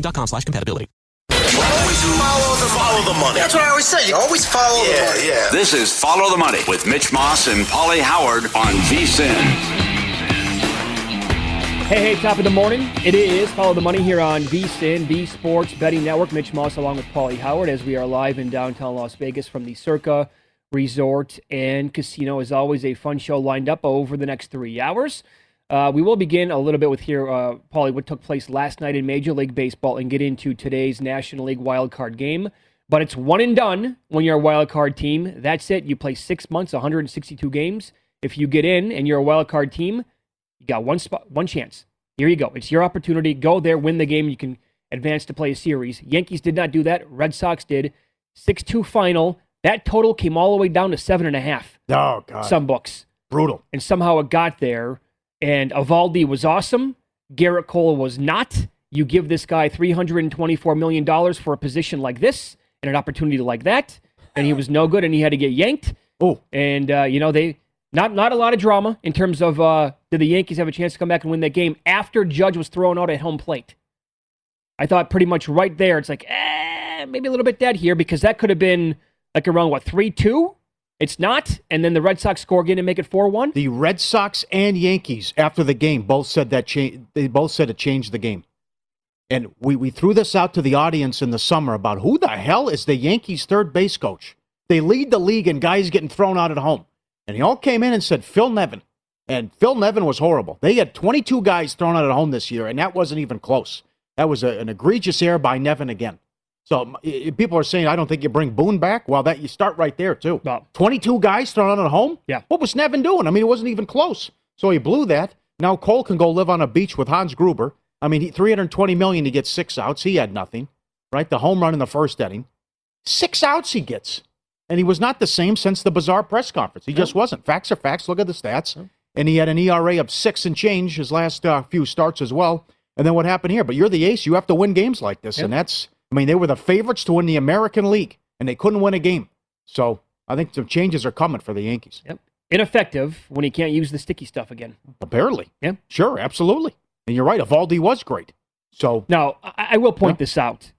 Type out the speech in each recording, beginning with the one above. /compatibility. Always follow the money. That's what I always say. You always follow the money. Yeah. This is Follow the Money with Mitch Moss and Paulie Howard on VSiN. Hey, top of the morning. It is Follow the Money here on VSiN, the Sports Betting Network. Mitch Moss along with Paulie Howard as we are live in downtown Las Vegas from the Circa Resort and Casino. As always, a fun show lined up over the next 3 hours. We will begin a little bit with here, Paulie, what took place last night in Major League Baseball and get into today's National League wildcard game. But it's one and done when you're a wildcard team. That's it. You play 6 months, 162 games. If you get in and you're a wildcard team, you got one spot, one chance. Here you go. It's your opportunity. Go there, win the game. You can advance to play a series. Yankees did not do that. Red Sox did. 6-2 final. That total came all the way down to 7.5. Oh, God. Some books. Brutal. And somehow it got there. And Eovaldi was awesome. Garrett Cole was not. You give this guy $324 million for a position like this and an opportunity like that, and he was no good, and he had to get yanked. Oh, and they not a lot of drama in terms of did the Yankees have a chance to come back and win that game after Judge was thrown out at home plate. I thought pretty much right there, it's like maybe a little bit dead here because that could have been like around 3-2. It's not, and then the Red Sox score again and make it 4-1. The Red Sox and Yankees after the game both said that they both said it changed the game, and we threw this out to the audience in the summer about who the hell is the Yankees' third base coach? They lead the league in guys getting thrown out at home, and he all came in and said Phil Nevin, and Phil Nevin was horrible. They had 22 guys thrown out at home this year, and that wasn't even close. That was an egregious error by Nevin again. So people are saying, I don't think you bring Boone back. Well, that you start right there, too. Wow. 22 guys thrown out at home? Yeah. What was Nevin doing? I mean, it wasn't even close. So he blew that. Now Cole can go live on a beach with Hans Gruber. I mean, $320 million to get 6 outs. He had nothing, right? The home run in the first inning. 6 outs he gets. And he was not the same since the bizarre press conference. He just wasn't. Facts are facts. Look at the stats. Yeah. And he had an ERA of 6 and change his last few starts as well. And then what happened here? But you're the ace. You have to win games like this. Yeah. And that's... I mean, they were the favorites to win the American League, and they couldn't win a game. So I think some changes are coming for the Yankees. Yep. Ineffective when he can't use the sticky stuff again. Apparently. Yeah. Sure, absolutely. And you're right, Eovaldi was great. So now, I will point this out.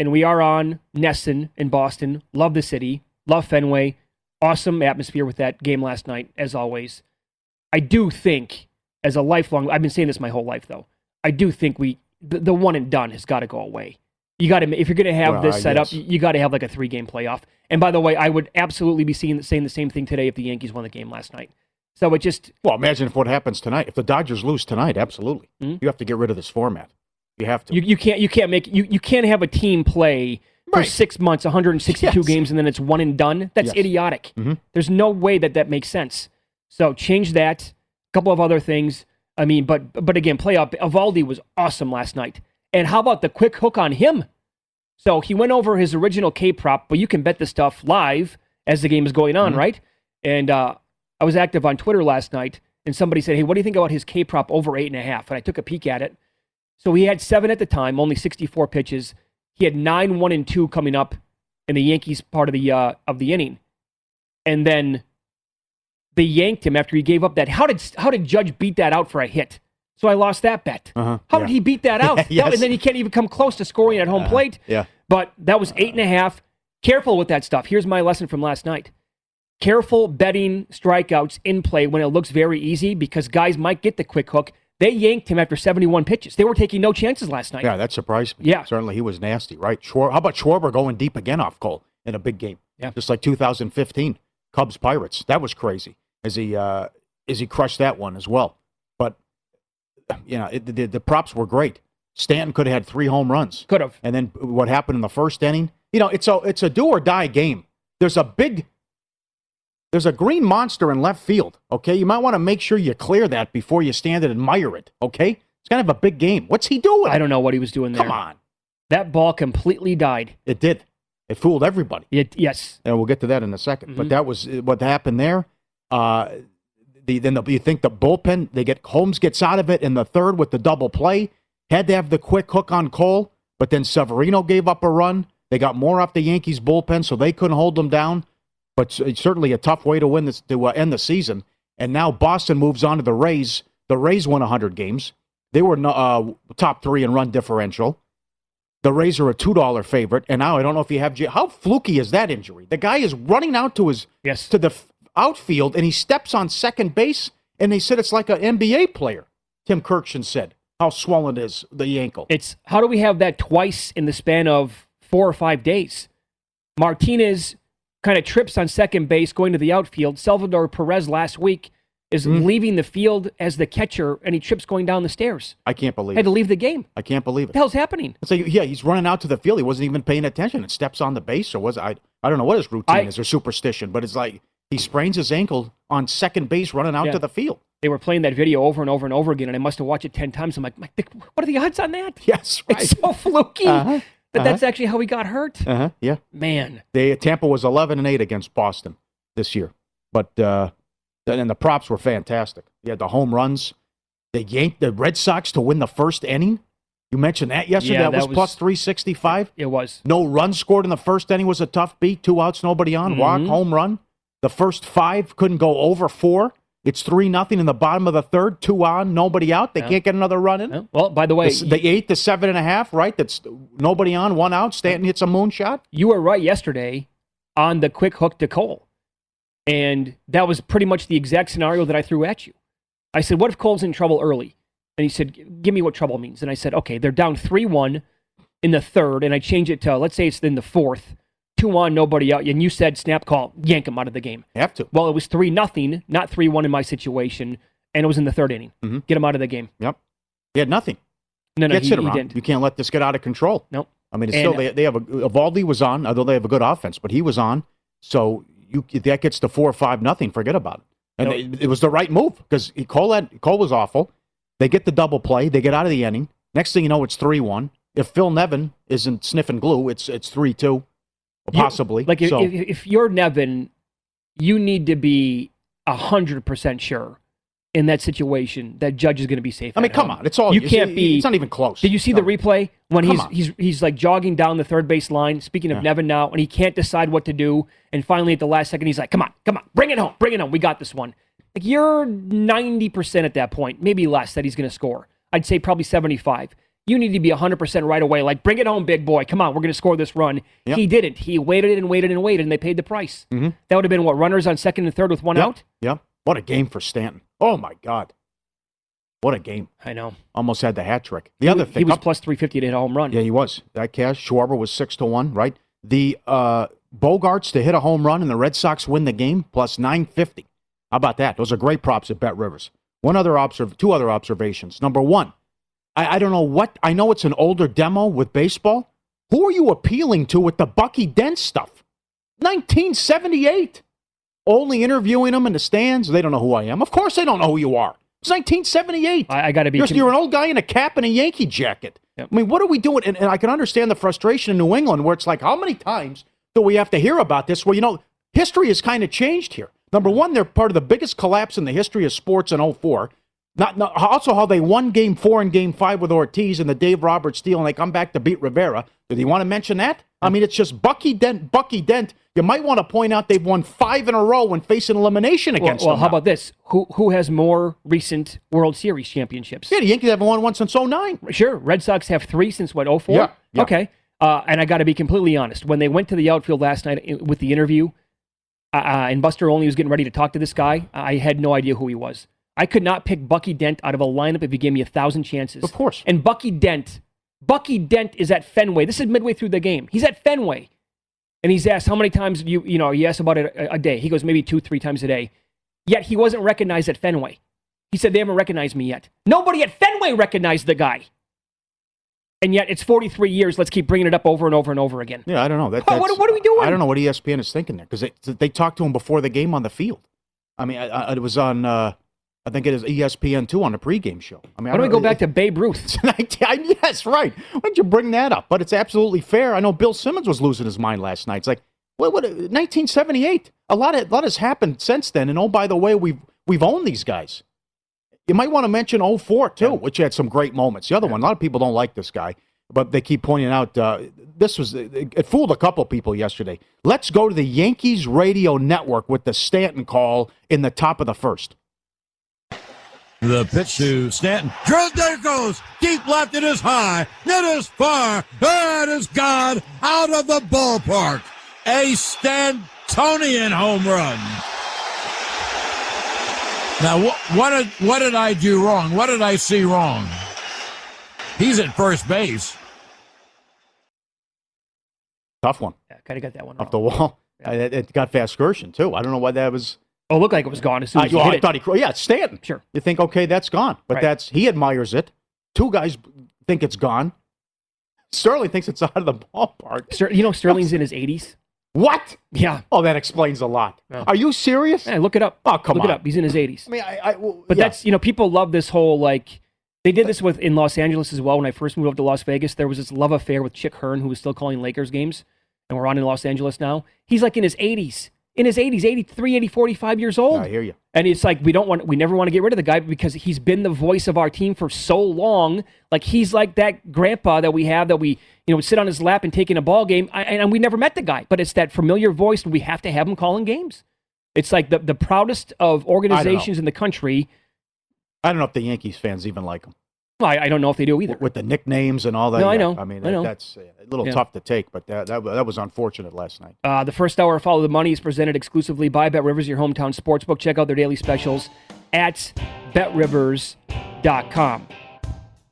And we are on Nesson in Boston. Love the city. Love Fenway. Awesome atmosphere with that game last night, as always. I do think, as a lifelong... I've been saying this my whole life, though. I do think the one and done has got to go away. You got to, if you're going to have this set up, you got to have like a 3-game playoff. And by the way, I would absolutely be saying the same thing today if the Yankees won the game last night. So it just... Well, imagine if what happens tonight. If the Dodgers lose tonight, absolutely. Mm-hmm. You have to get rid of this format. You have to. You can't have a team play for 6 months, 162 games, and then it's one and done. That's idiotic. Mm-hmm. There's no way that makes sense. So change that. A couple of other things. I mean, but again, playoff. Eovaldi was awesome last night. And how about the quick hook on him? So he went over his original K-prop, but you can bet this stuff live as the game is going on, right? And I was active on Twitter last night, and somebody said, hey, what do you think about his K-prop over 8.5? And I took a peek at it. So he had 7 at the time, only 64 pitches. He had 9, 1, and 2 coming up in the Yankees part of the inning, and then they yanked him after he gave up that. How did Judge beat that out for a hit? So I lost that bet. How did he beat that out? And then he can't even come close to scoring at home plate. Yeah. But that was 8.5. Careful with that stuff. Here's my lesson from last night. Careful betting strikeouts in play when it looks very easy because guys might get the quick hook. They yanked him after 71 pitches. They were taking no chances last night. Yeah, that surprised me. Yeah. Certainly he was nasty, right? How about Schwarber going deep again off Cole in a big game? Yeah. Just like 2015, Cubs-Pirates. That was crazy as he crushed that one as well. But, you know, the props were great. Stanton could have had 3 home runs. Could have. And then what happened in the first inning? You know, it's a do-or-die game. There's a green monster in left field, okay? You might want to make sure you clear that before you stand and admire it, okay? It's kind of a big game. What's he doing? I don't know what he was doing there. Come on. That ball completely died. It did. It fooled everybody. Yes. And we'll get to that in a second. Mm-hmm. But that was what happened there. You think the bullpen, Holmes gets out of it in the third with the double play. Had to have the quick hook on Cole, but then Severino gave up a run. They got more off the Yankees bullpen, so they couldn't hold them down. But it's certainly a tough way to win this, to end the season. And now Boston moves on to the Rays. The Rays won 100 games. They were top 3 in run differential. The Rays are a $2 favorite. And now I don't know if you have how fluky is that injury? The guy is running out to his to the outfield, and he steps on second base. And they said it's like an NBA player. Tim Kirkshin said how swollen is the ankle. It's how do we have that twice in the span of 4 or 5 days? Martinez kind of trips on second base, going to the outfield. Salvador Perez last week is leaving the field as the catcher, and he trips going down the stairs. I can't believe it. Had to leave the game. I can't believe it. What the hell's happening? It's like, he's running out to the field. He wasn't even paying attention. It steps on the base, or was I don't know what his routine is or superstition, but it's like he sprains his ankle on second base running out to the field. They were playing that video over and over and over again, and I must have watched it 10 times. I'm like, what are the odds on that? Yes, right. It's so fluky. But that's actually how he got hurt. Yeah. Man. Tampa was 11-8 against Boston this year. But and the props were fantastic. You had the home runs. They yanked the Red Sox to win the first inning. You mentioned that yesterday. Yeah, that was plus 365. It was. No run scored in the first inning was a tough beat. 2 outs, nobody on. Walk, home run. The first 5 couldn't go over 4. It's 3-0 in the bottom of the third, 2 on, nobody out. They can't get another run in. Yeah. Well, by the way, the 8, the 7.5, right? That's nobody on, 1 out. Stanton hits a moonshot. You were right yesterday on the quick hook to Cole. And that was pretty much the exact scenario that I threw at you. I said, what if Cole's in trouble early? And he said, give me what trouble means. And I said, okay, they're down 3-1 in the third. And I change it to, let's say it's in the fourth. 2 on, nobody out. And you said, snap call, yank him out of the game. Have to. Well, it was 3-0, not 3-1 in my situation, and it was in the third inning. Get him out of the game. Yep. He had nothing. No, he didn't. You can't let this get out of control. No. Nope. I mean, Eovaldi was on, although they have a good offense, but he was on. So that gets to 4 or 5-0, forget about it. And it was the right move because Cole was awful. They get the double play. They get out of the inning. Next thing you know, it's 3-1. If Phil Nevin isn't sniffing glue, it's 3-2. Possibly. If you're Nevin, you need to be 100% sure in that situation that Judge is going to be safe. I mean, come on. It's all you can't be. It's not even close. Did you see the replay when he's like jogging down the third base line? Speaking of Nevin now, and he can't decide what to do. And finally, at the last second, he's like, "Come on, bring it home, We got this one." Like you're 90% at that point, maybe less, that he's going to score. I'd say probably 75%. You need to be 100% right away. Like, bring it home, big boy. Come on, we're going to score this run. Yep. He didn't. He waited and waited and waited, and they paid the price. That would have been, what, runners on second and third with 1 out? Yeah. What a game for Stanton. Oh, my God. What a game. I know. Almost had the hat trick. The other thing. He was plus 350 to hit a home run. Yeah, he was. That cash. Schwarber was 6-1, right? The Bogaerts to hit a home run, and the Red Sox win the game, plus 950. How about that? Those are great props at BetRivers. 2 other observations. Number 1. I don't know what. I know it's an older demo with baseball. Who are you appealing to with the Bucky Dent stuff? 1978. Only interviewing them in the stands. They don't know who I am. Of course they don't know who you are. It's 1978. I got to be. You're an old guy in a cap and a Yankee jacket. Yep. I mean, what are we doing? And I can understand the frustration in New England where it's like, how many times do we have to hear about this? Well, you know, history has kind of changed here. Number one, they're part of the biggest collapse in the history of sports in 2004. Also, how they won Game 4 and Game 5 with Ortiz and the Dave Roberts deal, and they come back to beat Rivera. Did you want to mention that? I mean, it's just Bucky Dent. You might want to point out they've won 5 in a row when facing elimination against them. Well, how about this? Who has more recent World Series championships? Yeah, the Yankees haven't won one since 2009. Sure. Red Sox have 3 since, what, 2004? Yeah. Okay. And I got to be completely honest. When they went to the outfield last night with the interview, and Buster Olney was getting ready to talk to this guy, I had no idea who he was. I could not pick Bucky Dent out of a lineup if he gave me 1,000 chances. Of course. And Bucky Dent is at Fenway. This is midway through the game. He's at Fenway. And he's asked how many times, you asked about it a day. He goes, maybe 2-3 times a day. Yet he wasn't recognized at Fenway. He said, they haven't recognized me yet. Nobody at Fenway recognized the guy. And yet it's 43 years. Let's keep bringing it up over and over and over again. Yeah, I don't know. What are we doing? I don't know what ESPN is thinking there. Because they talked to him before the game on the field. I mean, it was on... I think it is ESPN2 on the pregame show. I mean, why don't we go back to Babe Ruth? Yes, right. Why don't you bring that up? But it's absolutely fair. I know Bill Simmons was losing his mind last night. It's like, what 1978? A lot has happened since then. And, oh, by the way, we've owned these guys. You might want to mention 2004, too, which had some great moments. The other one, a lot of people don't like this guy, but they keep pointing out it fooled a couple people yesterday. Let's go to the Yankees radio network with the Stanton call in the top of the first. The pitch to Stanton. There goes. Deep left. It is high. It is far. It is gone out of the ballpark. A Stantonian home run. Now, what did I do wrong? What did I see wrong? He's at first base. Tough one. Yeah, kind of got that one off the wall. Yeah. It got Vaskirchen too. I don't know why that was. Oh, it looked like it was gone as soon as he hit it. Thought he, it's Stanton. Sure. You think, okay, that's gone. But he admires it. Two guys think it's gone. Sterling thinks it's out of the ballpark. Sterling's in his 80s. What? Yeah. Oh, that explains a lot. Yeah. Are you serious? Yeah, look it up. Oh, come on. Look it up. He's in his 80s. I mean, But that's, people love this whole, like, they did this in Los Angeles as well. When I first moved up to Las Vegas, there was this love affair with Chick Hearn, who was still calling Lakers games. And we're on in Los Angeles now. He's like in his 80s. 83, 80, 45 years old. I hear you. And it's like, we never want to get rid of the guy because he's been the voice of our team for so long. Like, he's like that grandpa that we have that we, sit on his lap and take in a ball game. And we never met the guy, but it's that familiar voice, and we have to have him calling games. It's like the proudest of organizations in the country. I don't know if the Yankees fans even like him. I don't know if they do either. With the nicknames and all that. No, I know. I mean, that's a little tough to take, but that was unfortunate last night. The first hour of Follow the Money is presented exclusively by BetRivers, your hometown sportsbook. Check out their daily specials at BetRivers.com.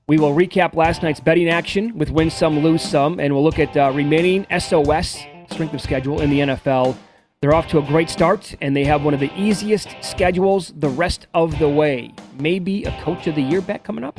We will recap last night's betting action with Win Some, Lose Some, and we'll look at remaining SOS, strength of schedule, in the NFL. They're off to a great start, and they have one of the easiest schedules the rest of the way. Maybe a Coach of the Year bet coming up.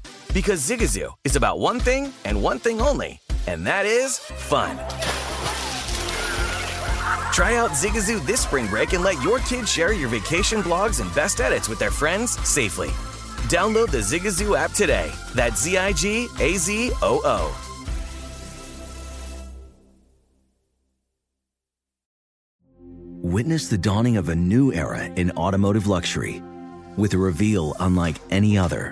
Because Zigazoo is about one thing and one thing only, and that is fun. Try out Zigazoo this spring break and let your kids share your vacation blogs and best edits with their friends safely. Download the Zigazoo app today. That's Zigazoo. Witness the dawning of a new era in automotive luxury with a reveal unlike any other,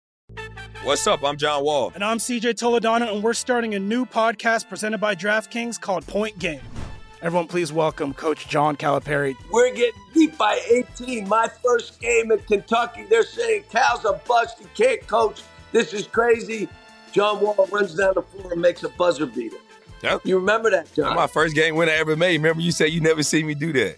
What's up? I'm John Wall. And I'm CJ Toledano, and we're starting a new podcast presented by DraftKings called Point Game. Everyone, please welcome Coach John Calipari. We're getting beat by 18. My first game in Kentucky, they're saying Cal's a bust. He can't coach. This is crazy. John Wall runs down the floor and makes a buzzer beater. Yep. You remember that, John? My first game winner I ever made. Remember you said you never seen me do that.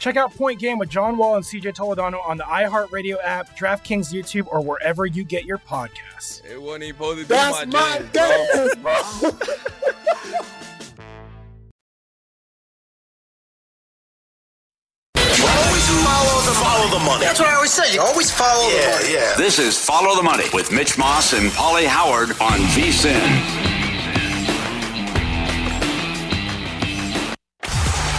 Check out Point Game with John Wall and CJ Toledano on the iHeartRadio app, DraftKings YouTube, or wherever you get your podcasts. It wasn't even supposed to be That's my dance, bro. Follow the money. That's what I always say. You always follow the money. Yeah. This is Follow the Money with Mitch Moss and Paulie Howard on VSiN.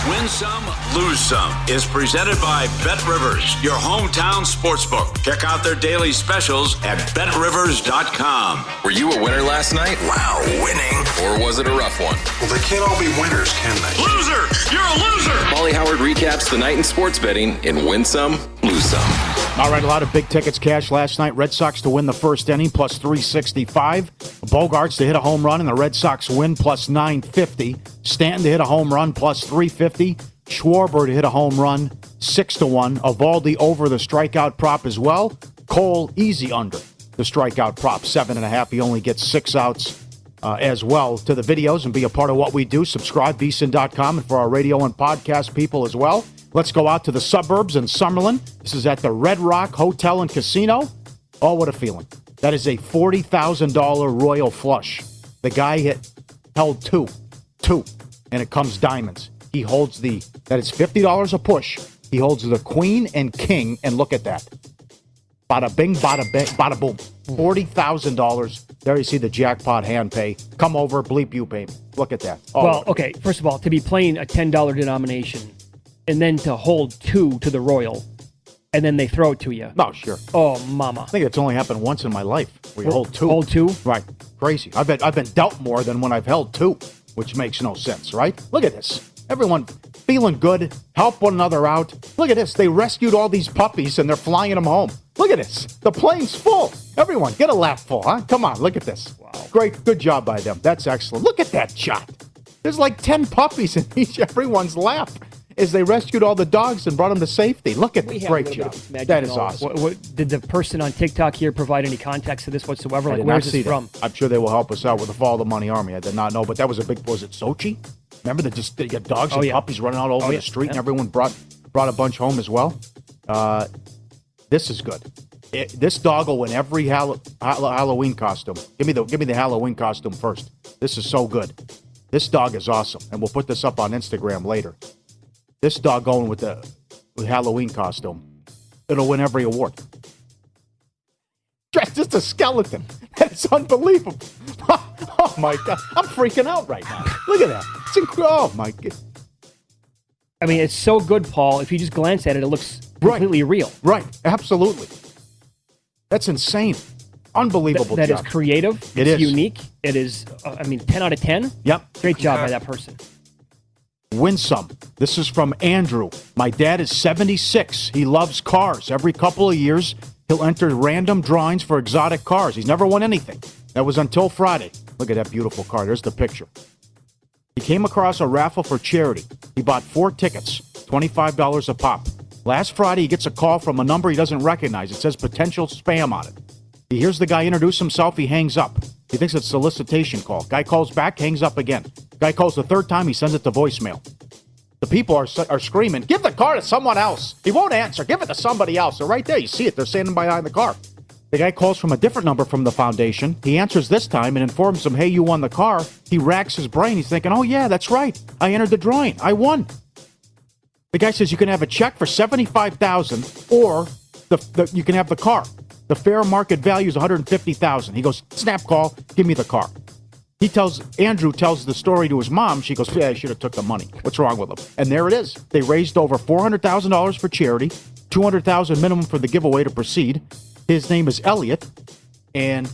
Win Some, Lose Some is presented by BetRivers, your hometown sportsbook. Check out their daily specials at BetRivers.com. Were you a winner last night? Wow, winning. Or was it a rough one? Well, they can't all be winners, can they? Loser! You're a loser! Paulie Howard recaps the night in sports betting in Win Some, Lose Some. All right, a lot of big tickets cash last night. Red Sox to win the first inning, plus 365. Bogaerts to hit a home run, and the Red Sox win, plus 950. Stanton to hit a home run, plus 350. Schwarber to hit a home run, 6-1. Eovaldi over the strikeout prop as well. Cole easy under the strikeout prop, 7.5. He only gets 6 outs. As well to the videos and be a part of what we do. Subscribe, VSiN.com, and for our radio and podcast people as well. Let's go out to the suburbs in Summerlin. This is at the Red Rock Hotel and Casino. Oh, what a feeling. That is a $40,000 royal flush. The guy held two, and it comes diamonds. He holds that is $50 a push. He holds the queen and king, and look at that. Bada bing, bada bing, bada boom. $40,000. There you see the jackpot hand pay. Come over, bleep you pay. Look at that. Oh, well, okay, first of all, to be playing a $10 denomination and then to hold two to the royal and then they throw it to you. No, sure. Oh, mama. I think it's only happened once in my life where you hold two. Hold two? Right. Crazy. I've been dealt more than when I've held two, which makes no sense, right? Look at this. Everyone feeling good. Help one another out. Look at this. They rescued all these puppies and they're flying them home. Look at this. The plane's full. Everyone, get a laughful, huh? Come on, look at this. Wow. Great. Good job by them. That's excellent. Look at that shot. There's like 10 puppies in everyone's lap as they rescued all the dogs and brought them to safety. Look at this. Great job. That is awesome. What, did the person on TikTok here provide any context to this whatsoever? Like, where's this from? I'm sure they will help us out with the Follow the Money Army. I did not know, but that was a big, was it Sochi? Remember, they got dogs and puppies running all over the street, and everyone brought a bunch home as well. This is good. This dog will win every Halloween costume. Give me the Halloween costume first. This is so good. This dog is awesome, and we'll put this up on Instagram later. This dog going with the Halloween costume. It'll win every award. Dressed as a skeleton. That's unbelievable. Oh, my God. I'm freaking out right now. Look at that. It's incredible. Oh, my God. I mean, it's so good, Paul. If you just glance at it, it looks completely real. Right. Absolutely. That's insane. Unbelievable job. That is creative. It's unique. It is, I mean, 10 out of 10. Yep. Great job by that person. Win some. This is from Andrew. My dad is 76. He loves cars. Every couple of years, he'll enter random drawings for exotic cars. He's never won anything. That was until Friday. Look at that beautiful car. There's the picture. He came across a raffle for charity. He bought 4 tickets, $25 a pop. Last Friday, he gets a call from a number he doesn't recognize. It says potential spam on it. He hears the guy introduce himself. He hangs up. He thinks it's a solicitation call. Guy calls back, hangs up again. Guy calls the third time. He sends it to voicemail. The people are screaming, give the car to someone else. He won't answer. Give it to somebody else. They're right there. You see it. They're standing behind the car. The guy calls from a different number from the foundation. He answers this time and informs him, hey, you won the car. He racks his brain. He's thinking, oh, yeah, that's right. I entered the drawing. I won. The guy says you can have a check for $75,000 or you can have the car. The fair market value is $150,000. He goes, snap call. Give me the car. He Andrew tells the story to his mom. She goes, yeah, I should have took the money. What's wrong with him? And there it is. They raised over $400,000 for charity, $200,000 minimum for the giveaway to proceed. His name is Elliot, and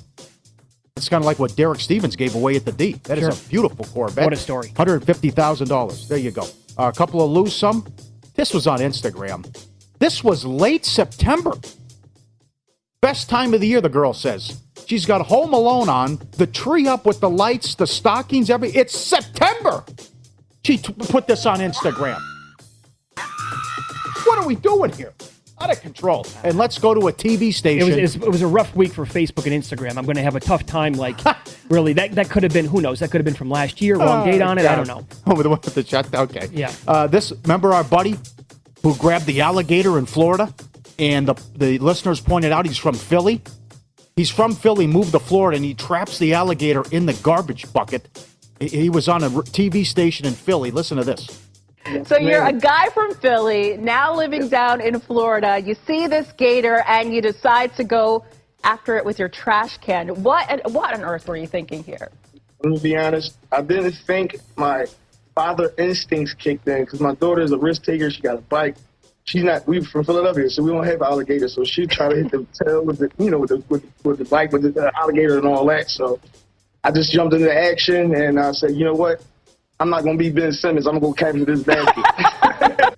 it's kind of like what Derek Stevens gave away at the D. That is a beautiful Corvette. What a story. $150,000. There you go. A couple of lose some. This was on Instagram. This was late September. Best time of the year, the girl says. She's got Home Alone on, the tree up with the lights, the stockings, everything. It's September. She put this on Instagram. What are we doing here? Out of control. And let's go to a TV station. It was a rough week for Facebook and Instagram. I'm going to have a tough time. Like, really, that could have been, who knows? That could have been from last year. Wrong date on it. I don't know. Oh, the one with the shot. Okay. Yeah. This, remember our buddy who grabbed the alligator in Florida? And the listeners pointed out he's from Philly. He's from Philly, moved to Florida, and he traps the alligator in the garbage bucket. He was on a TV station in Philly. Listen to this. So you're a guy from Philly, now living down in Florida. You see this gator, and you decide to go after it with your trash can. What on earth were you thinking here? I'm going to be honest. I didn't think my father instincts kicked in because my daughter is a risk taker. She got a bike. She's not. We're from Philadelphia, so we don't have alligators. So she tried to hit the tail with the, you know, with the bike, with the alligator and all that. So I just jumped into action, and I said, you know what? I'm not going to be Ben Simmons. I'm going to go capture this basket.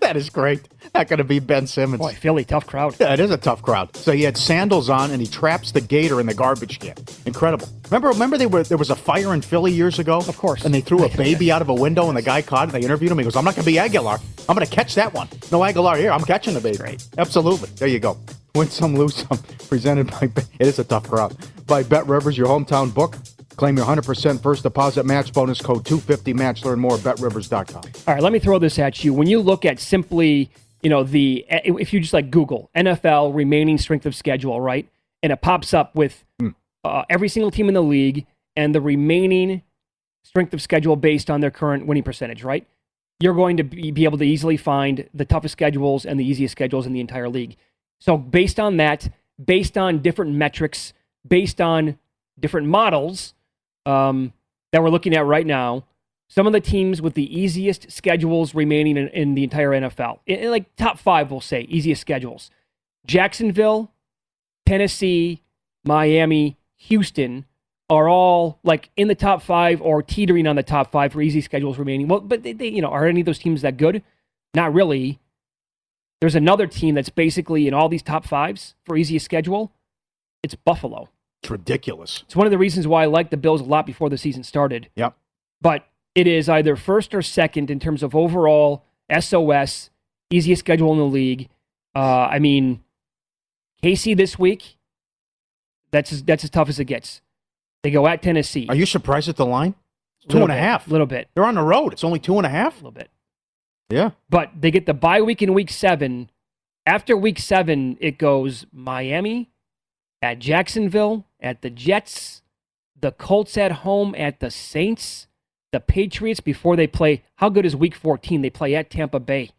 That is great. Not going to be Ben Simmons. Boy, Philly, tough crowd. Yeah, it is a tough crowd. So he had sandals on, and he traps the gator in the garbage can. Incredible. Remember there was a fire in Philly years ago? Of course. And they threw a baby out of a window, and the guy caught it. They interviewed him. He goes, I'm not going to be Aguilar. I'm going to catch that one. No Aguilar here. I'm catching the baby. Great. Absolutely. There you go. Win some, lose some. Presented by, it is a tough crowd, by BetRivers, your hometown book. Claim your 100% first deposit match bonus code 250MATCH. Learn more at BetRivers.com. All right, let me throw this at you. When you look at simply, you know, if you just like Google NFL remaining strength of schedule, right? And it pops up with every single team in the league and the remaining strength of schedule based on their current winning percentage, right? You're going to be able to easily find the toughest schedules and the easiest schedules in the entire league. So based on that, based on different metrics, based on different models, that we're looking at right now, some of the teams with the easiest schedules remaining in the entire NFL, in like top 5, we'll say, easiest schedules. Jacksonville, Tennessee, Miami, Houston are all like in the top 5 or teetering on the top 5 for easy schedules remaining. Well, but they you know, are any of those teams that good? Not really. There's another team that's basically in all these top 5s for easiest schedule. It's Buffalo. It's ridiculous. It's one of the reasons why I liked the Bills a lot before the season started. Yep. But it is either first or second in terms of overall SOS, easiest schedule in the league. I mean, KC this week, that's as tough as it gets. They go at Tennessee. Are you surprised at the line? Two and a half. A little bit. They're on the road. It's only 2.5. A little bit. Yeah. But they get the bye week in week 7. After week 7, it goes Miami, at Jacksonville, at the Jets, the Colts at home, at the Saints, The Patriots, before they play, how good is Week 14? They play at Tampa Bay.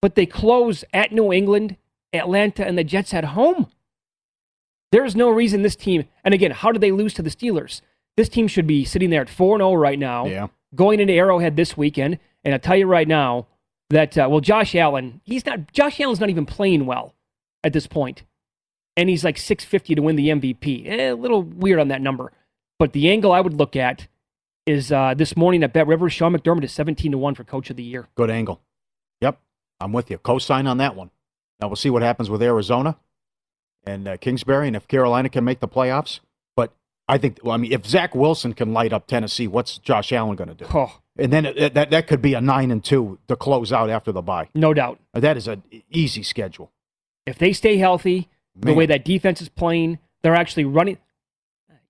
But they close at New England, Atlanta, and the Jets at home. There is no reason this team, and again, how did they lose to the Steelers? This team should be sitting there at 4-0 right now, going into Arrowhead this weekend, and I'll tell you right now that, well, Josh Allen's not even playing well at this point. And he's like 650 to win the MVP. A little weird on that number. But the angle I would look at is this morning at BetRivers, Sean McDermott is 17-1 for Coach of the Year. Good angle. Yep, I'm with you. Co-sign on that one. Now we'll see what happens with Arizona and Kingsbury, and if Carolina can make the playoffs. But I think, well, I mean, if Zach Wilson can light up Tennessee, what's Josh Allen going to do? Oh. And then that could be a 9-2 to close out after the bye. No doubt. That is an easy schedule. If they stay healthy, man. The way that defense is playing, they're actually running.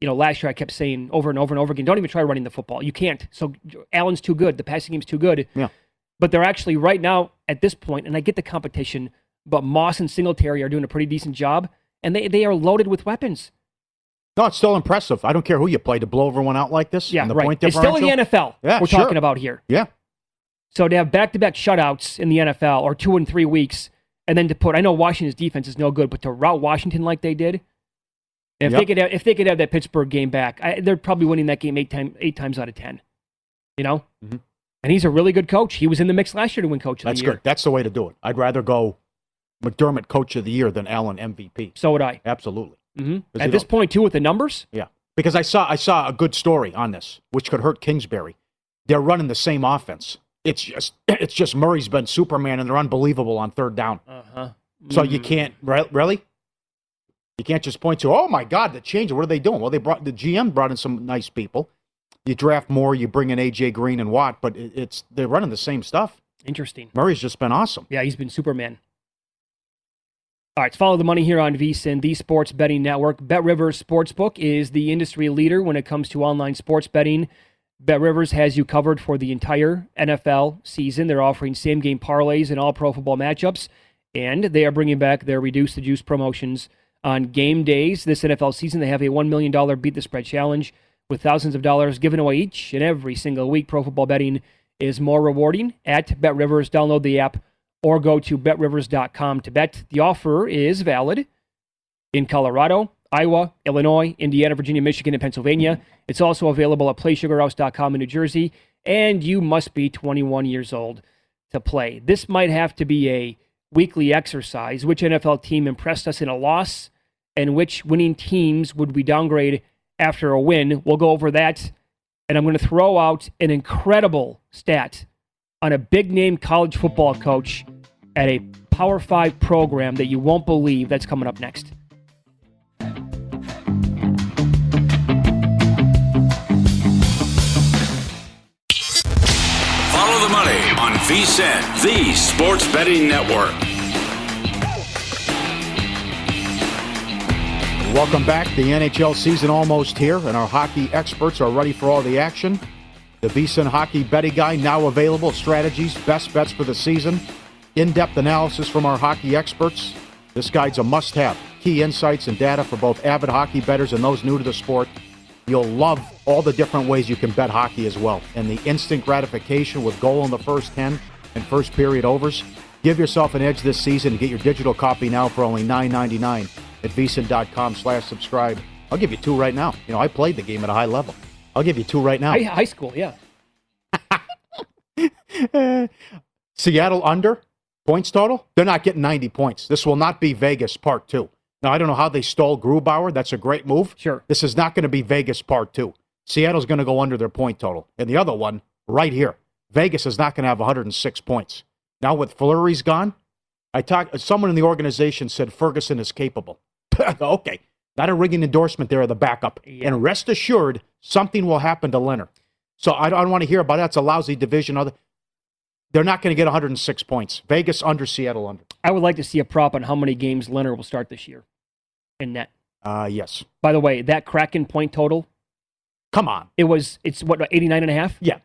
You know, last year I kept saying over and over and over again, don't even try running the football. You can't. So Allen's too good. The passing game's too good. Yeah. But they're actually right now at this point, and I get the competition, but Moss and Singletary are doing a pretty decent job, and they are loaded with weapons. No, it's still impressive. I don't care who you play to blow everyone out like this. Yeah, and the right. Point it's still in the NFL we're talking about here. Yeah. So to have back-to-back shutouts in the NFL or 2 and 3 weeks, and then to put, I know Washington's defense is no good, but to rout Washington like they did, and if they could have that Pittsburgh game back, they're probably winning that game eight times out of 10. You know? Mm-hmm. And he's a really good coach. He was in the mix last year to win Coach of the Year. That's good. That's the way to do it. I'd rather go McDermott Coach of the Year than Allen MVP. So would I. Absolutely. Mm-hmm. At this point, too, with the numbers? Yeah. Because I saw a good story on this, which could hurt Kingsbury. They're running the same offense. It's just Murray's been Superman, and they're unbelievable on third down. Uh-huh. Mm-hmm. So you can't, really? You can't just point to, oh, my God, the change. What are they doing? Well, the GM brought in some nice people. You draft more, you bring in A.J. Green and Watt, but they're running the same stuff. Interesting. Murray's just been awesome. Yeah, he's been Superman. All right, follow the money here on VSiN, the Sports Betting Network. BetRivers Sportsbook is the industry leader when it comes to online sports betting. BetRivers has you covered for the entire NFL season. They're offering same-game parlays and all pro football matchups, and they are bringing back their reduce-the-juice promotions on game days. This NFL season, they have a $1 million Beat the Spread Challenge with thousands of dollars given away each and every single week. Pro football betting is more rewarding at BetRivers. Download the app or go to BetRivers.com to bet. The offer is valid in Colorado, Iowa, Illinois, Indiana, Virginia, Michigan, and Pennsylvania. It's also available at PlaySugarHouse.com in New Jersey, and you must be 21 years old to play. This might have to be a weekly exercise. Which NFL team impressed us in a loss? And which winning teams would we downgrade after a win? We'll go over that, and I'm going to throw out an incredible stat on a big-name college football coach at a Power 5 program that you won't believe. That's coming up next. Follow the money on VSiN, the Sports Betting Network. Welcome back. The NHL season almost here, and our hockey experts are ready for all the action. The VSiN Hockey Betting Guide now available. Strategies, best bets for the season, in-depth analysis from our hockey experts. This guide's a must-have. Key insights and data for both avid hockey bettors and those new to the sport. You'll love all the different ways you can bet hockey as well, and the instant gratification with goal in the first 10 and first period overs. Give yourself an edge this season and get your digital copy now for only $9.99. at VSiN.com/subscribe. I'll give you two right now. You know, I played the game at a high level. I'll give you two right now. High school, yeah. Seattle under, points total. They're not getting 90 points. This will not be Vegas Part 2. Now, I don't know how they stole Grubauer. That's a great move. Sure. This is not going to be Vegas Part 2. Seattle's going to go under their point total. And the other one, right here, Vegas is not going to have 106 points. Now, with Fleury's gone, someone in the organization said Ferguson is capable. Okay, not a ringing endorsement there of the backup. Yeah. And rest assured, something will happen to Leonard. So I don't want to hear about that. It's a lousy division. They're not going to get 106 points. Vegas under, Seattle under. I would like to see a prop on how many games Leonard will start this year in net. Yes. By the way, that Kraken point total. Come on. It's what, 89.5? Yeah.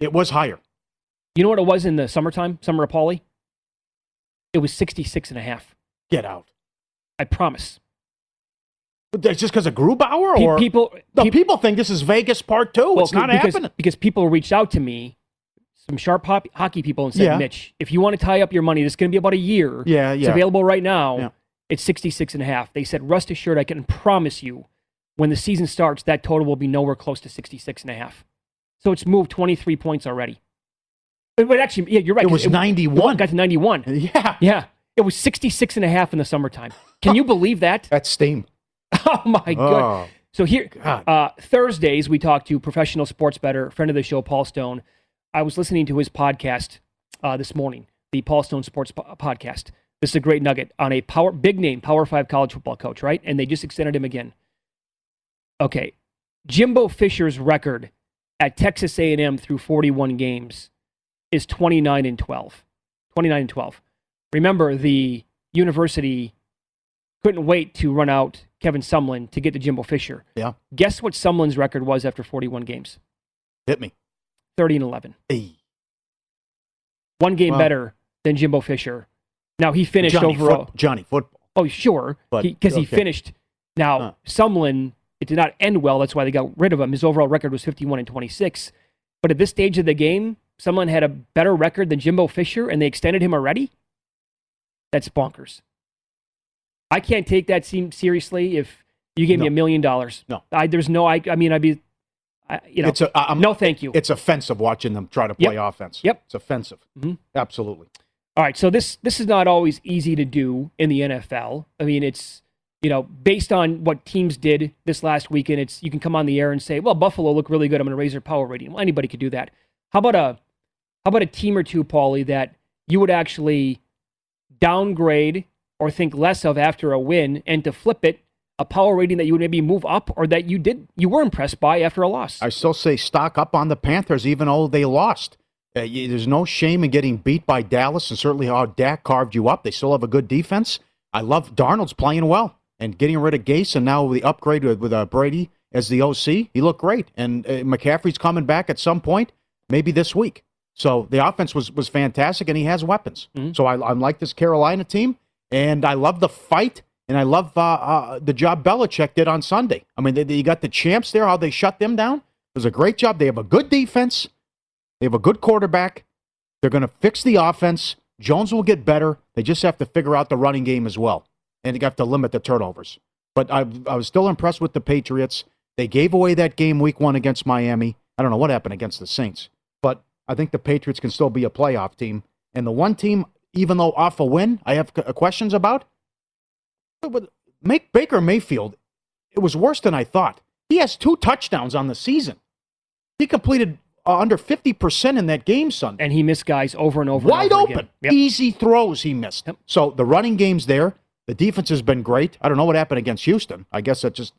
It was higher. You know what it was in the summertime? Summer of Paulie? It was 66.5. Get out. I promise. That's just because of Grubauer, or people think this is Vegas part two. Well, it's not happening because people reached out to me, some sharp hockey people, and said, yeah, Mitch, if you want to tie up your money, this is going to be about a year. Yeah, yeah. It's available right now. Yeah. It's 66.5. They said, rest assured, I can promise you, when the season starts, that total will be nowhere close to 66.5. So it's moved 23 points already. But actually, yeah, you're right. It was 91. It got to 91. Yeah, yeah. It was 66.5 in the summertime. Can you believe that? That's steam. Oh, my God. So here, Thursdays, we talked to professional sports bettor, friend of the show, Paul Stone. I was listening to his podcast this morning, the Paul Stone Sports Podcast. This is a great nugget on a big name Power 5 college football coach, right? And they just extended him again. Okay. Jimbo Fisher's record at Texas A&M through 41 games is 29-12. 29-12. Remember, the university couldn't wait to run out Kevin Sumlin to get to Jimbo Fisher. Yeah. Guess what Sumlin's record was after 41 games? Hit me. 30-11. Hey. One game better than Jimbo Fisher. Now, he finished overall. Johnny Football. Oh, sure. Because he finished. Now, Sumlin, it did not end well. That's why they got rid of him. His overall record was 51-26. But at this stage of the game, Sumlin had a better record than Jimbo Fisher, and they extended him already? That's bonkers. I can't take that seriously. If you gave me $1 million, no, no, thank you. It's offensive watching them try to play offense. Yep, it's offensive. Mm-hmm. Absolutely. All right, so this is not always easy to do in the NFL. I mean, it's based on what teams did this last weekend. It's you can come on the air and say, well, Buffalo looked really good. I'm going to raise their power rating. Well, anybody could do that. How about a team or two, Paulie, that you would actually downgrade or think less of after a win, and to flip it, a power rating that you would maybe move up or that you were impressed by after a loss? I still say stock up on the Panthers, even though they lost. There's no shame in getting beat by Dallas, and certainly how Dak carved you up. They still have a good defense. I love Darnold's playing well, and getting rid of Gase, and now the upgrade with Brady as the OC, he looked great. And McCaffrey's coming back at some point, maybe this week. So the offense was fantastic, and he has weapons. Mm-hmm. So I like this Carolina team. And I love the fight, and I love the job Belichick did on Sunday. I mean, you got the champs there, how they shut them down. It was a great job. They have a good defense. They have a good quarterback. They're going to fix the offense. Jones will get better. They just have to figure out the running game as well, and they have to limit the turnovers. But I was still impressed with the Patriots. They gave away that game week 1 against Miami. I don't know what happened against the Saints, but I think the Patriots can still be a playoff team. And the one team, even though off a win, I have questions about. But Baker Mayfield, it was worse than I thought. He has 2 touchdowns on the season. He completed under 50% in that game Sunday. And he missed guys over and over again. Wide open. Yep. Easy throws he missed. Yep. So the running game's there. The defense has been great. I don't know what happened against Houston. I guess that just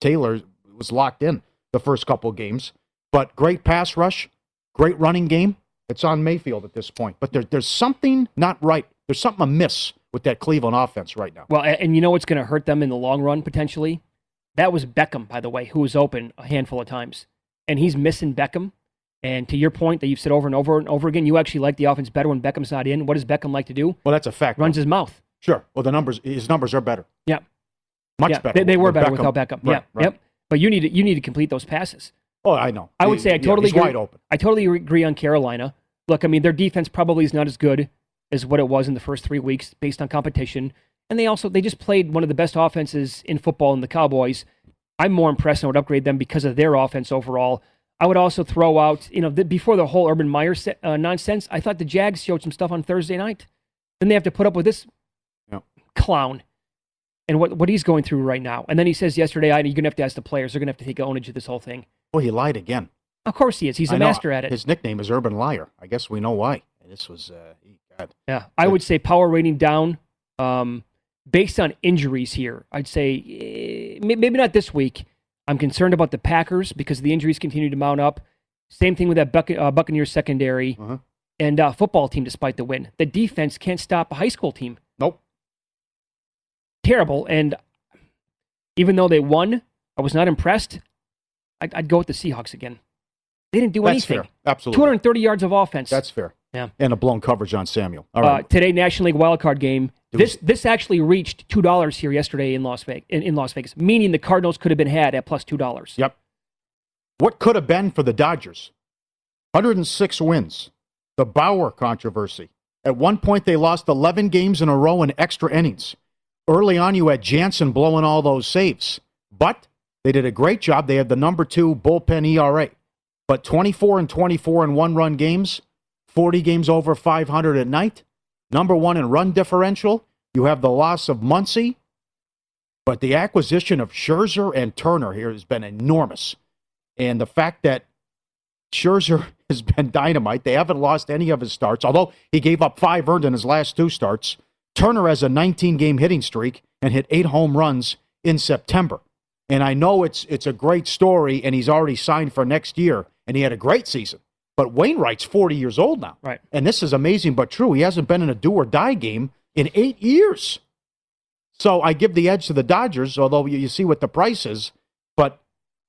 Taylor was locked in the first couple games. But great pass rush, great running game. It's on Mayfield at this point. But there's something not right. There's something amiss with that Cleveland offense right now. Well, and you know what's going to hurt them in the long run, potentially? That was Beckham, by the way, who was open a handful of times. And he's missing Beckham. And to your point that you've said over and over and over again, you actually like the offense better when Beckham's not in. What does Beckham like to do? Well, that's a fact. Runs his mouth. Sure. Well, his numbers are better. Yeah. Much better. They were better without Beckham. Right, yeah. Right. Yep. But you need to complete those passes. Oh, I know. I would say I totally agree. He's wide open. I totally agree on Carolina. Look, I mean, their defense probably is not as good as what it was in the first 3 weeks based on competition. And they just played one of the best offenses in football in the Cowboys. I'm more impressed and would upgrade them because of their offense overall. I would also throw out, before the whole Urban Meyer nonsense, I thought the Jags showed some stuff on Thursday night. Then they have to put up with this clown and what he's going through right now. And then he says yesterday, you're going to have to ask the players. They're going to have to take ownage of this whole thing. Well, he lied again. Of course he is. He's a master at it. His nickname is Urban Liar. I guess we know why. This was... Yeah, I would say power rating down. Based on injuries here, I'd say maybe not this week. I'm concerned about the Packers because the injuries continue to mount up. Same thing with that Buccaneers secondary and football team despite the win. The defense can't stop a high school team. Nope. Terrible. And even though they won, I was not impressed. I'd go with the Seahawks again. They didn't do anything. That's fair. Absolutely. 230 yards of offense. That's fair. Yeah. And a blown coverage on Samuel. All right. Today, National League wildcard game. This actually reached $2 here yesterday in Las Vegas, meaning the Cardinals could have been had at plus $2. Yep. What could have been for the Dodgers? 106 wins. The Bauer controversy. At one point, they lost 11 games in a row in extra innings. Early on, you had Jansen blowing all those saves. But they did a great job. They had the number 2 bullpen ERA. But 24 and 24 in one-run games, 40 games over 500 at night, number 1 in run differential. You have the loss of Muncy. But the acquisition of Scherzer and Turner here has been enormous. And the fact that Scherzer has been dynamite. They haven't lost any of his starts, although he gave up 5 earned in his last 2 starts. Turner has a 19-game hitting streak and hit 8 home runs in September. And I know it's a great story, and he's already signed for next year, and he had a great season. But Wainwright's 40 years old now. Right. And this is amazing but true. He hasn't been in a do-or-die game in 8 years. So I give the edge to the Dodgers, although you see what the price is. But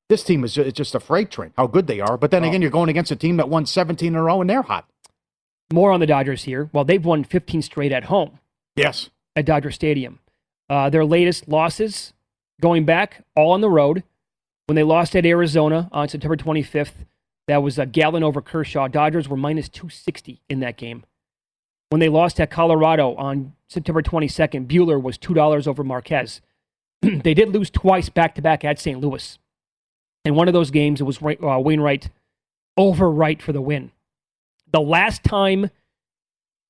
this team is just a freight train, how good they are. But then again, you're going against a team that won 17 in a row, and they're hot. More on the Dodgers here. Well, they've won 15 straight at home. Yes. At Dodger Stadium. Their latest losses, going back, all on the road. When they lost at Arizona on September 25th, that was a Gallen over Kershaw. Dodgers were minus 260 in that game. When they lost at Colorado on September 22nd, Buehler was $2 over Marquez. They did lose twice back-to-back at St. Louis. In one of those games, it was Wainwright over Wright for the win. The last time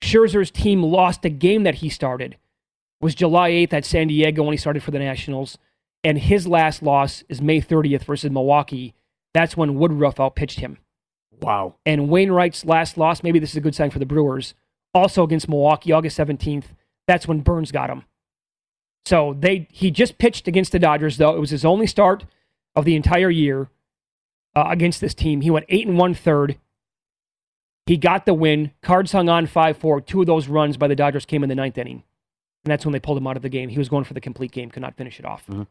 Scherzer's team lost a game that he started was July 8th at San Diego when he started for the Nationals. And his last loss is May 30th versus Milwaukee. That's when Woodruff outpitched him. Wow. And Wainwright's last loss, maybe this is a good sign for the Brewers, also against Milwaukee, August 17th. That's when Burns got him. So he just pitched against the Dodgers, though. It was his only start of the entire year against this team. He went 8 1/3. He got the win. Cards hung on 5-4. 2 of those runs by the Dodgers came in the 9th inning. And that's when they pulled him out of the game. He was going for the complete game, could not finish it off. Mm-hmm.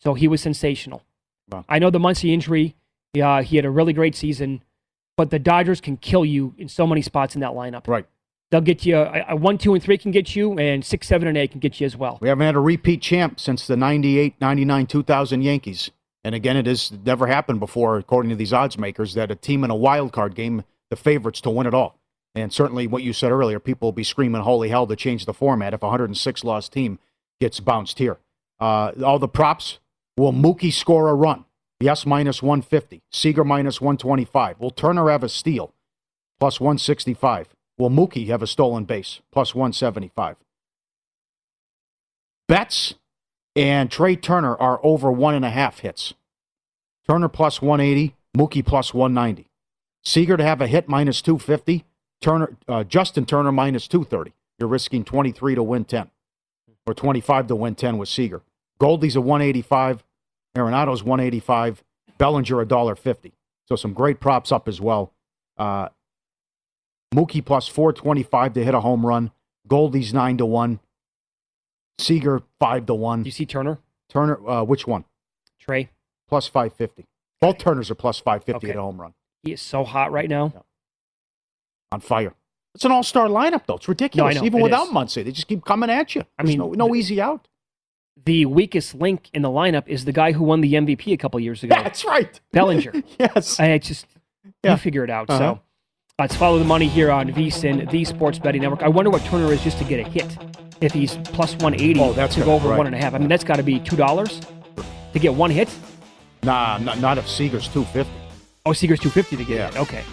So he was sensational. Wow. I know the Muncy injury. He had a really great season. But the Dodgers can kill you in so many spots in that lineup. Right. They'll get you. 1, 2, and 3 can get you, and 6, 7, and 8 can get you as well. We haven't had a repeat champ since the 98, 99, 2000 Yankees. And again, it has never happened before, according to these odds makers, that a team in a wild card game, the favorites to win it all. And certainly what you said earlier, people will be screaming, holy hell, to change the format if a 106-loss team gets bounced here. All the props, will Mookie score a run? Yes, minus 150. Seager, minus 125. Will Turner have a steal? Plus 165. Will Mookie have a stolen base? Plus 175. Betts and Trey Turner are over 1.5 hits. Turner plus 180, Mookie plus 190. Seager to have a hit minus 250, Justin Turner minus 230. You're risking 23 to win 10, or 25 to win 10 with Seager. Goldie's a 185, Arenado's 185, Bellinger $1.50. So some great props up as well. Mookie plus 425 to hit a home run. Goldie's 9 to 1. Seager 5 to 1. Do you see Turner? Which one? Trey plus 550. Both Turners are plus 550 at a home run. He is so hot right now, on fire. It's an all-star lineup, though. It's ridiculous. No, even without Muncy, they just keep coming at you. I mean, no easy out. The weakest link in the lineup is the guy who won the MVP a couple years ago. That's right, Bellinger. Yes, you figure it out. So let's follow the money here on VSiN, the Sports Betting Network. I wonder what Turner is just to get a hit. If he's plus 180 to go over 1.5. I mean, that's got to be $2 to get one hit? Nah, not if Seager's 250. Oh, Seager's 250 to get it. Okay.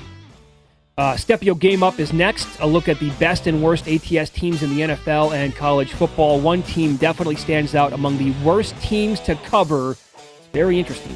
Stepio Game Up is next. A look at the best and worst ATS teams in the NFL and college football. One team definitely stands out among the worst teams to cover. It's very interesting.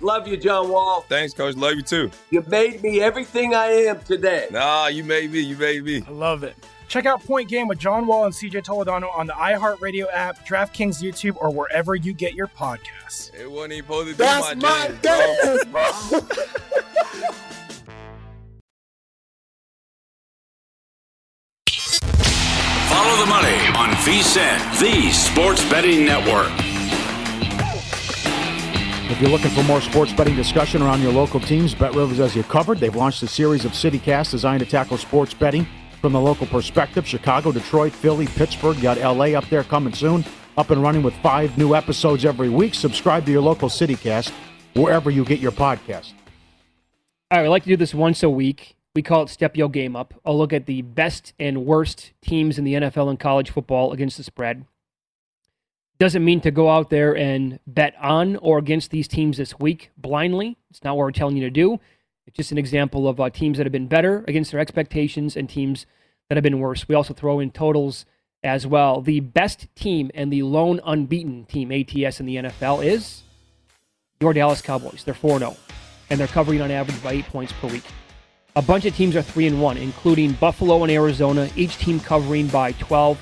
Love you, John Wall. Thanks, Coach. Love you, too. You made me everything I am today. Nah, you made me. You made me. I love it. Check out Point Game with John Wall and CJ Toledano on the iHeartRadio app, DraftKings YouTube, or wherever you get your podcasts. It wasn't even supposed to be my day, bro. Follow the money on VSiN, the sports betting network. If you're looking for more sports betting discussion around your local teams, BetRivers has you covered. They've launched a series of CityCasts designed to tackle sports betting from the local perspective. Chicago, Detroit, Philly, Pittsburgh, got LA up there coming soon. Up and running with 5 new episodes every week. Subscribe to your local CityCast wherever you get your podcast. All right, we like to do this once a week. We call it Step Yo Game Up. I'll look at the best and worst teams in the NFL and college football against the spread. Doesn't mean to go out there and bet on or against these teams this week blindly. It's not what we're telling you to do. It's just an example of teams that have been better against their expectations and teams that have been worse. We also throw in totals as well. The best team and the lone unbeaten team ATS in the NFL is your Dallas Cowboys. They're 4-0, and they're covering on average by 8 points per week. A bunch of teams are 3-1, including Buffalo and Arizona, each team covering by 12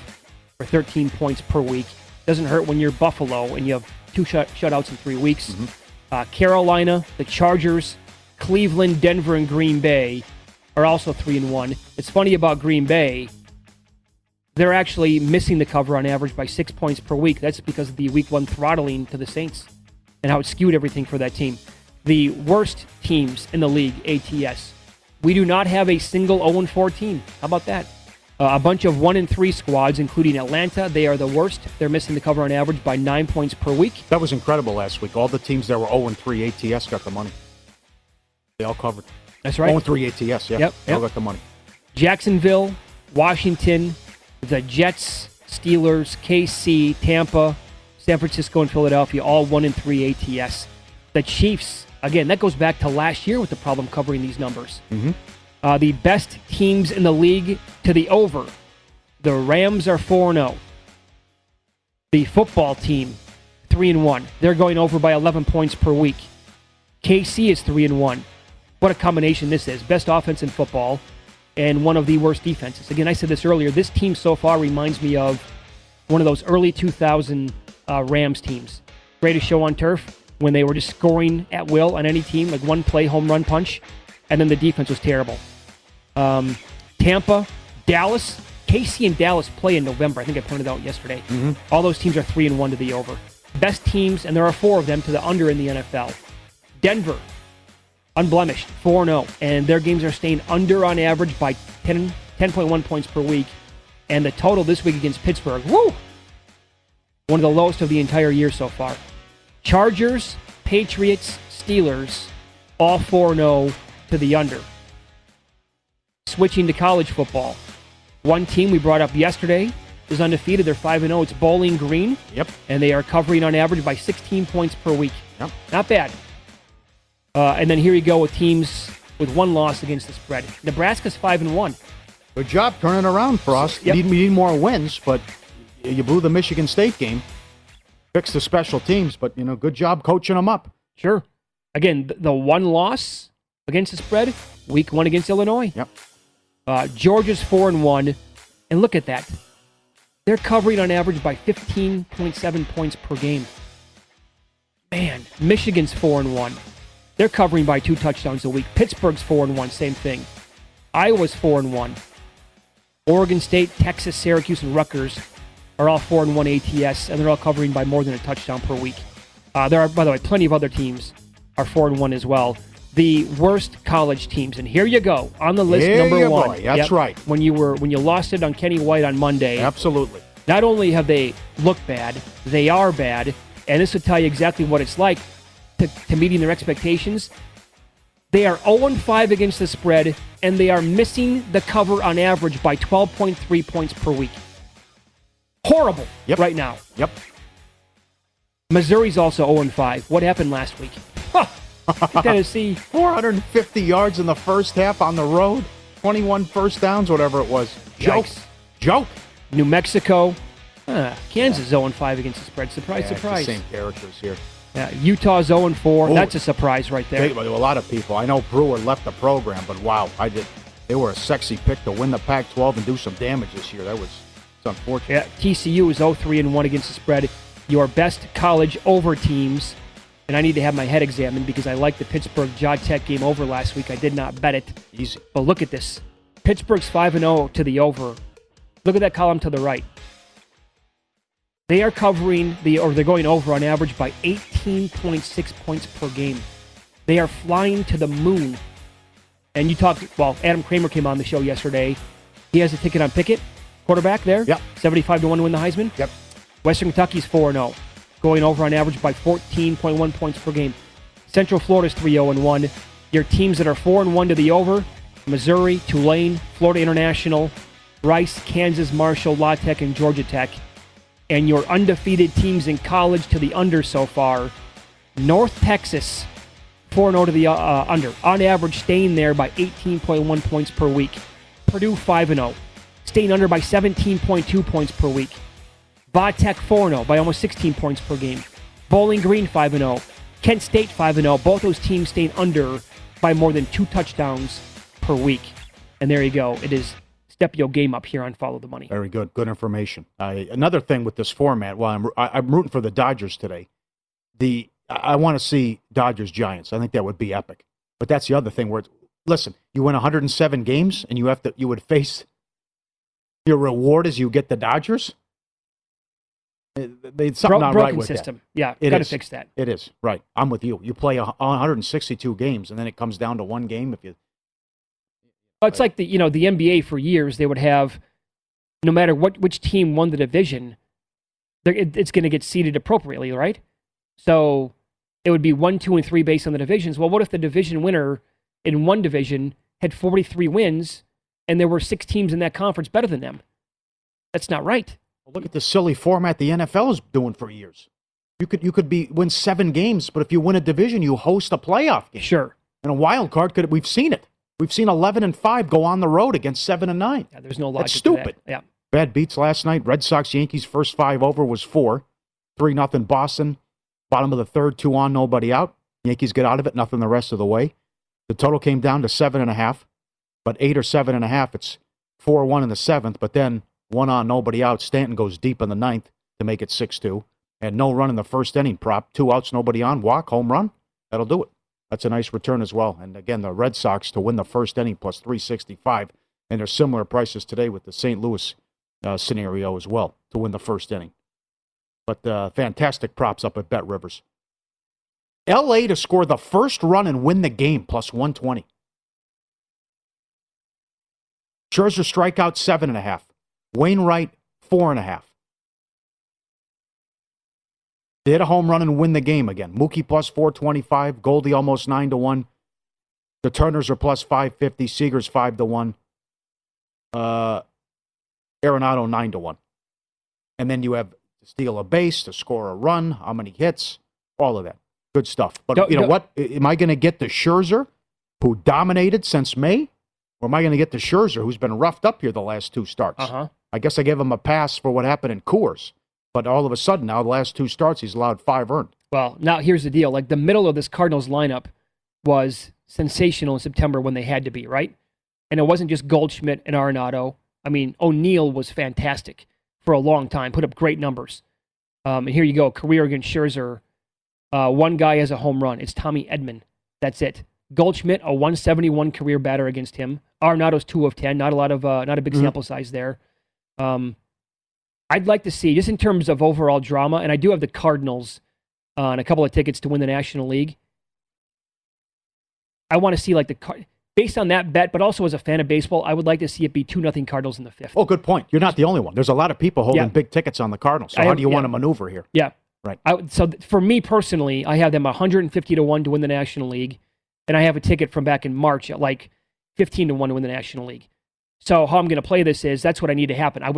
or 13 points per week. Doesn't hurt when you're Buffalo and you have 2 shutouts in 3 weeks. Mm-hmm. Carolina, the Chargers, Cleveland, Denver, and Green Bay are also 3-1. It's funny about Green Bay. They're actually missing the cover on average by 6 points per week. That's because of the Week 1 throttling to the Saints and how it skewed everything for that team. The worst teams in the league, ATS. We do not have a single 0-4 team. How about that? A bunch of 1-3 squads, including Atlanta. They are the worst. They're missing the cover on average by 9 points per week. That was incredible last week. All the teams that were 0-3 ATS got the money. They all covered. That's right. 0-3 ATS, yeah. Yep. They all got the money. Jacksonville, Washington, the Jets, Steelers, KC, Tampa, San Francisco, and Philadelphia, all 1-3 ATS. The Chiefs, again, that goes back to last year with the problem covering these numbers. Mm-hmm. the best teams in the league to the over. The Rams are 4-0. The football team, 3-1. They're going over by 11 points per week. KC is 3-1. What a combination this is. Best offense in football and one of the worst defenses. Again, I said this earlier. This team so far reminds me of one of those early 2000 Rams teams. Greatest show on turf when they were just scoring at will on any team, like one play, home run, punch, and then the defense was terrible. Tampa, Dallas, KC and Dallas play in November. I think I pointed out yesterday. Mm-hmm. All those teams are 3-1 to the over. Best teams, and there are four of them, to the under in the NFL. Denver, unblemished, 4-0, and their games are staying under on average by 10.1 points per week. And the total this week against Pittsburgh, woo! One of the lowest of the entire year so far. Chargers, Patriots, Steelers, all 4-0 to the under. Switching to college football. One team we brought up yesterday is undefeated. They're 5-0. It's Bowling Green. Yep. And they are covering on average by 16 points per week. Yep. Not bad. And then here you go with teams with one loss against the spread. Nebraska's 5-1. Good job turning around, Frost. Yep. We need more wins, but you blew the Michigan State game. Fixed the special teams, but, you know, good job coaching them up. Sure. Again, the one loss against the spread, week one against Illinois. Yep. Georgia's 4-1. And look at that. They're covering on average by 15.7 points per game. Man, Michigan's 4-1. They're covering by 2 touchdowns a week. Pittsburgh's 4-1, same thing. Iowa's 4-1. Oregon State, Texas, Syracuse, and Rutgers are all 4-1 ATS, and they're all covering by more than a touchdown per week. There are, by the way, plenty of other teams are 4-1 as well. The worst college teams, and here you go on the list, number one. Boy, that's right. When you lost it on Kenny White on Monday. Absolutely. Not only have they looked bad, they are bad, and this will tell you exactly what it's like. To meeting their expectations. They are 0-5 against the spread, and they are missing the cover on average by 12.3 points per week. Horrible right now. Yep. Missouri's also 0-5. What happened last week? Tennessee. 450 yards in the first half on the road. 21 first downs, whatever it was. Yikes. Joke. New Mexico. Kansas 0-5 against the spread. Surprise, surprise. It's the same characters here. Yeah, Utah's 0-4. Ooh, that's a surprise right there. A lot of people. I know Brewer left the program, but wow, they were a sexy pick to win the Pac-12 and do some damage this year. It's unfortunate. Yeah, TCU is 0-3-1 against the spread. Your best college over teams, and I need to have my head examined because I liked the Pittsburgh Georgia Tech game over last week. I did not bet it. Easy. But look at this. Pittsburgh's 5-0 to the over. Look at that column to the right. They are covering they're going over on average by 18.6 points per game. They are flying to the moon. And Adam Kramer came on the show yesterday. He has a ticket on Pickett, quarterback there. Yep. 75-1 to win the Heisman. Yep. Western Kentucky's 4-0, going over on average by 14.1 points per game. Central Florida's 3-0-1. Your teams that are 4-1 to the over: Missouri, Tulane, Florida International, Rice, Kansas, Marshall, La Tech, and Georgia Tech. And your undefeated teams in college to the under so far: North Texas, 4-0 to the under. On average, staying there by 18.1 points per week. Purdue, 5-0. Staying under by 17.2 points per week. Vatech, 4-0 by almost 16 points per game. Bowling Green, 5-0. Kent State, 5-0. Both those teams staying under by more than 2 touchdowns per week. And there you go. It is... Step your game up here on Follow the Money. Very good. Good information. Another thing with this format, while I'm rooting for the Dodgers today, I want to see Dodgers-Giants. I think that would be epic. But that's the other thing where, listen, you win 107 games and you would face your reward as you get the Dodgers? It's something not right with that. Broken system. Yeah, got to fix that. It is, right. I'm with you. You play 162 games and then it comes down to one game if you... It's like the NBA for years. They would have, no matter which team won the division, it's going to get seeded appropriately, right? So it would be 1, 2, and 3 based on the divisions. Well, what if the division winner in one division had 43 wins and there were 6 teams in that conference better than them? That's not right. Well, look at the silly format the NFL is doing for years. You could win 7 games, but if you win a division, you host a playoff game. Sure. And a wild card we've seen it. We've seen 11-5 go on the road against 7-9. Yeah, there's no logic. That's stupid. That. Yeah. Bad beats last night. Red Sox, Yankees, first five over was 4. 3-0 Boston. Bottom of the third, 2 on, nobody out. Yankees get out of it, nothing the rest of the way. The total came down to 7.5, but 8 or 7.5. It's 4-1 in the 7th, but then 1 on, nobody out. Stanton goes deep in the 9th to make it 6-2. And no run in the first inning prop. 2 outs, nobody on. Walk, home run. That'll do it. That's a nice return as well. And again, the Red Sox to win the first inning plus 365. And there's similar prices today with the St. Louis scenario as well to win the first inning. But fantastic props up at BetRivers. L.A. to score the first run and win the game plus 120. Scherzer strikeout 7.5. Wainwright 4.5. They hit a home run and win the game again. Mookie plus 425. Goldie almost 9-1. The Turners are plus 550. Seager's 5-1. Arenado 9-1. And then you have to steal a base, to score a run, how many hits, all of that. Good stuff. But you know what? Am I going to get the Scherzer, who dominated since May? Or am I going to get the Scherzer, who's been roughed up here the last 2 starts? Uh-huh. I guess I gave him a pass for what happened in Coors. But all of a sudden, now the last 2 starts, he's allowed 5 earned. Well, now here's the deal. Like, the middle of this Cardinals lineup was sensational in September when they had to be, right? And it wasn't just Goldschmidt and Arenado. I mean, O'Neill was fantastic for a long time, put up great numbers. And here you go, career against Scherzer. One guy has a home run. It's Tommy Edman. That's it. Goldschmidt, a 171 career batter against him. Arenado's 2 of 10. Not a big sample size there. I'd like to see, just in terms of overall drama, and I do have the Cardinals on a couple of tickets to win the National League. I want to see, like, based on that bet, but also as a fan of baseball, I would like to see it be 2-0 Cardinals in the 5th. Oh, good point. You're not the only one. There's a lot of people holding big tickets on the Cardinals. So how do you want to maneuver here? Yeah. Right. So for me personally, I have them 150-1 to win the National League, and I have a ticket from back in March at, like, 15-1 to win the National League. So how I'm going to play this is, that's what I need to happen. I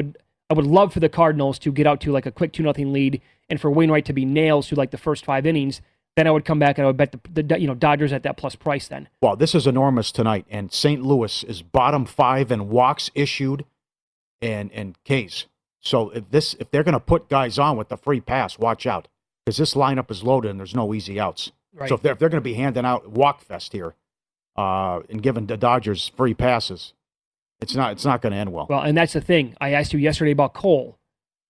would love for the Cardinals to get out to, like, a quick 2-0 lead and for Wainwright to be nails through, like, the first 5 innings. Then I would come back and I would bet the Dodgers at that plus price then. Well, this is enormous tonight, and St. Louis is bottom 5 in walks issued and Ks. So if they're going to put guys on with the free pass, watch out, because this lineup is loaded and there's no easy outs. Right. So if they're going to be handing out walk fest here and giving the Dodgers free passes, It's not going to end well. Well, and that's the thing. I asked you yesterday about Cole.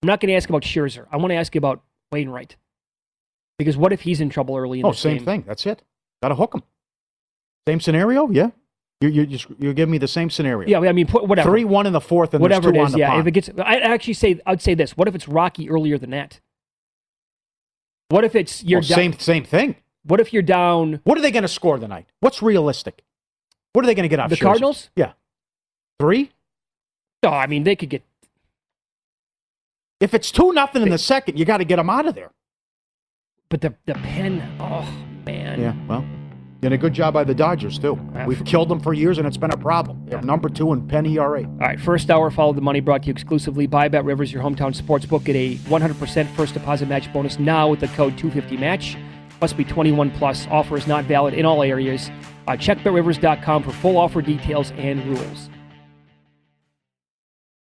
I'm not going to ask about Scherzer. I want to ask you about Wainwright. Because what if he's in trouble early in the game? Oh, same thing. That's it. Got to hook him. Same scenario? Yeah. You're giving me the same scenario. Yeah, I mean, whatever. 3-1 in the 4th and whatever there's 2 it is, on the pond. If it gets, I'd say this. What if it's rocky earlier than that? What if it's same thing. What if you're down? What are they going to score tonight? What's realistic? What are they going to get off the Scherzer? Cardinals? Yeah. 3? No, I mean, they could get... If it's 2-0 in the 2nd, you got to get them out of there. But the pen, oh, man. Yeah, well, and a good job by the Dodgers, too. Absolutely. We've killed them for years, and it's been a problem. They're number 2 in pen ERA. All right, first hour, follow the money, brought to you exclusively by BetRivers, your hometown sports book. Get a 100% first deposit match bonus now with the code 250MATCH. Must be 21 plus. Offer is not valid in all areas. Check BetRivers.com for full offer details and rules.